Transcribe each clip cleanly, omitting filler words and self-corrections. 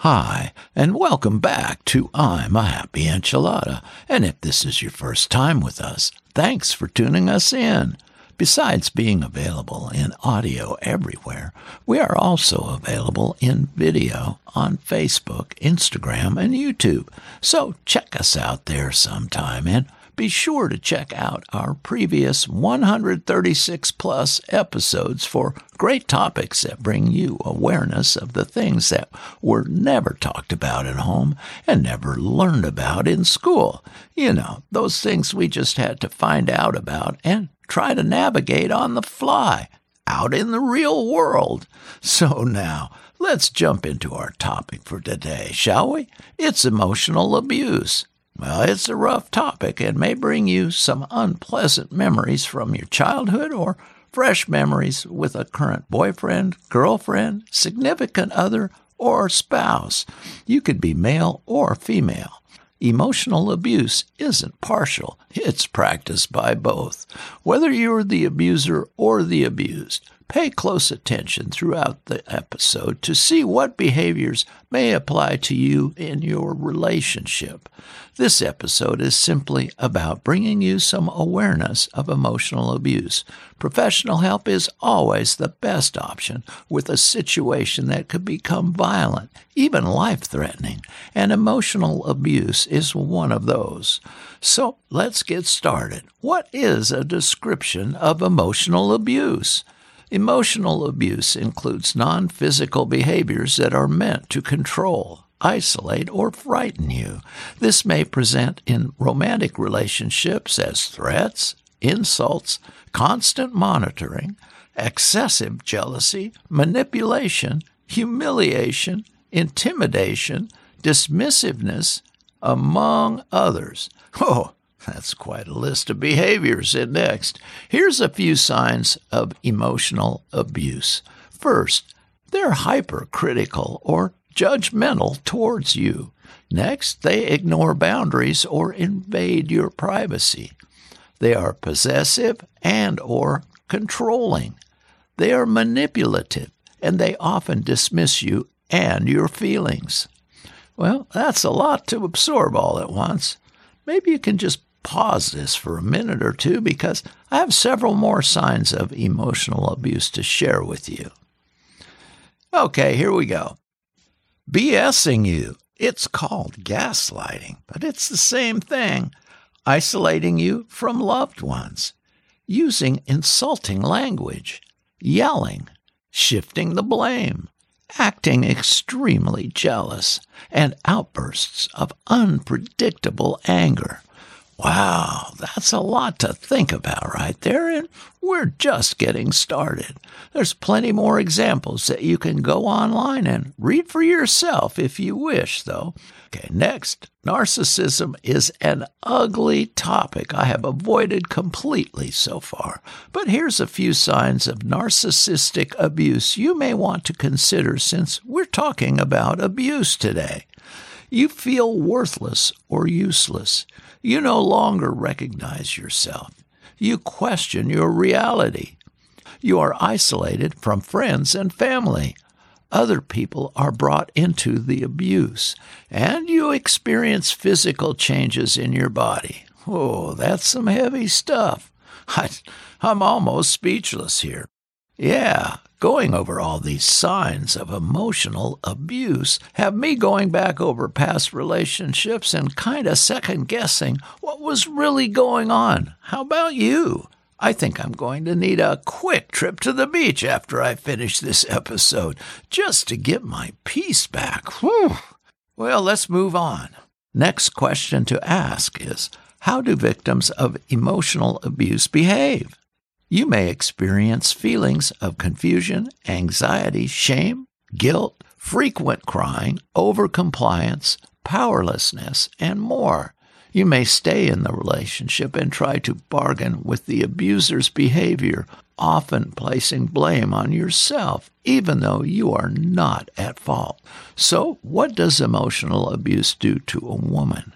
Hi, and welcome back to I'm a Happy Enchilada, and if this is your first time with us, thanks for tuning us in. Besides being available in audio everywhere, we are also available in video on Facebook, Instagram, and YouTube, so check us out there sometime, and be sure to check out our previous 136-plus episodes for great topics that bring you awareness of the things that were never talked about at home and never learned about in school. You know, those things we just had to find out about and try to navigate on the fly, out in the real world. So now, let's jump into our topic for today, shall we? It's emotional abuse. Well, it's a rough topic and may bring you some unpleasant memories from your childhood or fresh memories with a current boyfriend, girlfriend, significant other, or spouse. You could be male or female. Emotional abuse isn't partial. It's practiced by both. Whether you're the abuser or the abused, pay close attention throughout the episode to see what behaviors may apply to you in your relationship. This episode is simply about bringing you some awareness of emotional abuse. Professional help is always the best option with a situation that could become violent, even life-threatening, and emotional abuse is one of those. So let's get started. What is a description of emotional abuse? Emotional abuse includes non-physical behaviors that are meant to control, isolate, or frighten you. This may present in romantic relationships as threats, insults, constant monitoring, excessive jealousy, manipulation, humiliation, intimidation, dismissiveness, among others. Oh, that's quite a list of behaviors. And next, here's a few signs of emotional abuse. First, they're hypercritical or judgmental towards you. Next, they ignore boundaries or invade your privacy. They are possessive and or controlling. They are manipulative, and they often dismiss you and your feelings. Well, that's a lot to absorb all at once. Maybe you can just pause this for a minute or two because I have several more signs of emotional abuse to share with you. Okay, here we go. BSing you. It's called gaslighting, but it's the same thing. Isolating you from loved ones. Using insulting language. Yelling. Shifting the blame. Acting extremely jealous. And outbursts of unpredictable anger. Wow, that's a lot to think about right there, and we're just getting started. There's plenty more examples that you can go online and read for yourself if you wish, though. Okay, next, narcissism is an ugly topic I have avoided completely so far, but here's a few signs of narcissistic abuse you may want to consider since we're talking about abuse today. You feel worthless or useless. You no longer recognize yourself. You question your reality. You are isolated from friends and family. Other people are brought into the abuse, and you experience physical changes in your body. Oh, that's some heavy stuff. I'm almost speechless here. Yeah. Going over all these signs of emotional abuse have me going back over past relationships and kind of second-guessing what was really going on. How about you? I think I'm going to need a quick trip to the beach after I finish this episode, just to get my peace back. Whew. Well, let's move on. Next question to ask is, how do victims of emotional abuse behave? You may experience feelings of confusion, anxiety, shame, guilt, frequent crying, overcompliance, powerlessness, and more. You may stay in the relationship and try to bargain with the abuser's behavior, often placing blame on yourself, even though you are not at fault. So, what does emotional abuse do to a woman?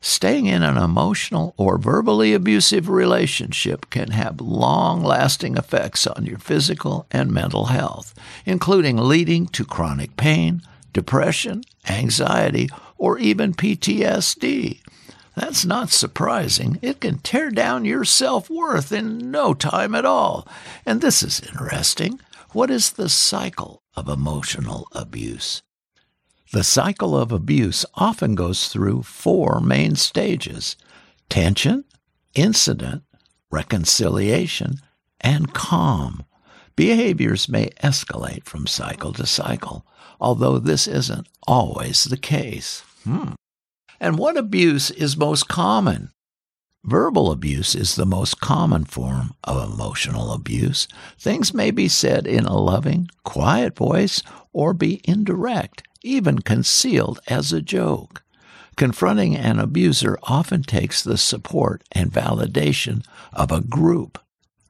Staying in an emotional or verbally abusive relationship can have long-lasting effects on your physical and mental health, including leading to chronic pain, depression, anxiety, or even PTSD. That's not surprising. It can tear down your self-worth in no time at all. And this is interesting. What is the cycle of emotional abuse? The cycle of abuse often goes through four main stages: tension, incident, reconciliation, and calm. Behaviors may escalate from cycle to cycle, although this isn't always the case. And what abuse is most common? Verbal abuse is the most common form of emotional abuse. Things may be said in a loving, quiet voice or be indirect, even concealed as a joke. Confronting an abuser often takes the support and validation of a group,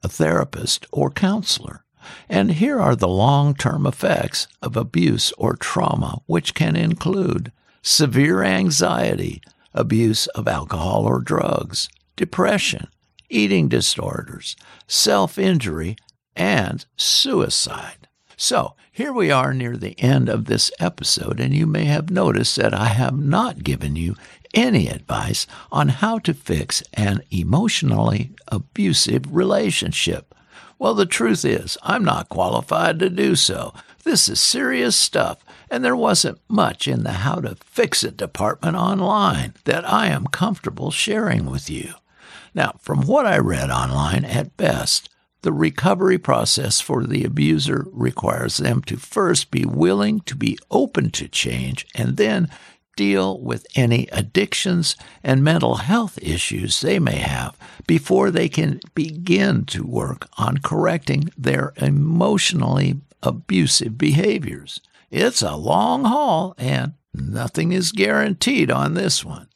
a therapist, or counselor. And here are the long-term effects of abuse or trauma, which can include severe anxiety, abuse of alcohol or drugs, depression, eating disorders, self-injury, and suicide. So, here we are near the end of this episode, and you may have noticed that I have not given you any advice on how to fix an emotionally abusive relationship. Well, the truth is, I'm not qualified to do so. This is serious stuff, and there wasn't much in the How to Fix It department online that I am comfortable sharing with you. Now, from what I read online, at best, the recovery process for the abuser requires them to first be willing to be open to change and then deal with any addictions and mental health issues they may have before they can begin to work on correcting their emotionally abusive behaviors. It's a long haul, and nothing is guaranteed on this one.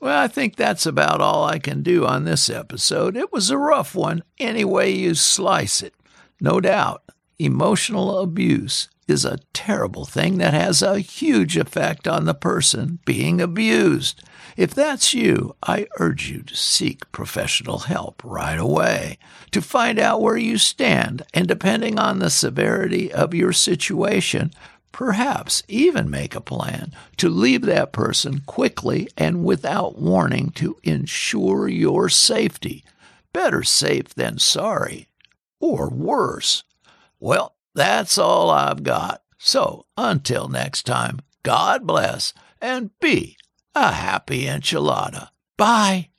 Well, I think that's about all I can do on this episode. It was a rough one, any way you slice it. No doubt, emotional abuse is a terrible thing that has a huge effect on the person being abused. If that's you, I urge you to seek professional help right away to find out where you stand, and depending on the severity of your situation, perhaps even make a plan to leave that person quickly and without warning to ensure your safety. Better safe than sorry, or worse. Well, that's all I've got. So until next time, God bless and be a happy enchilada. Bye.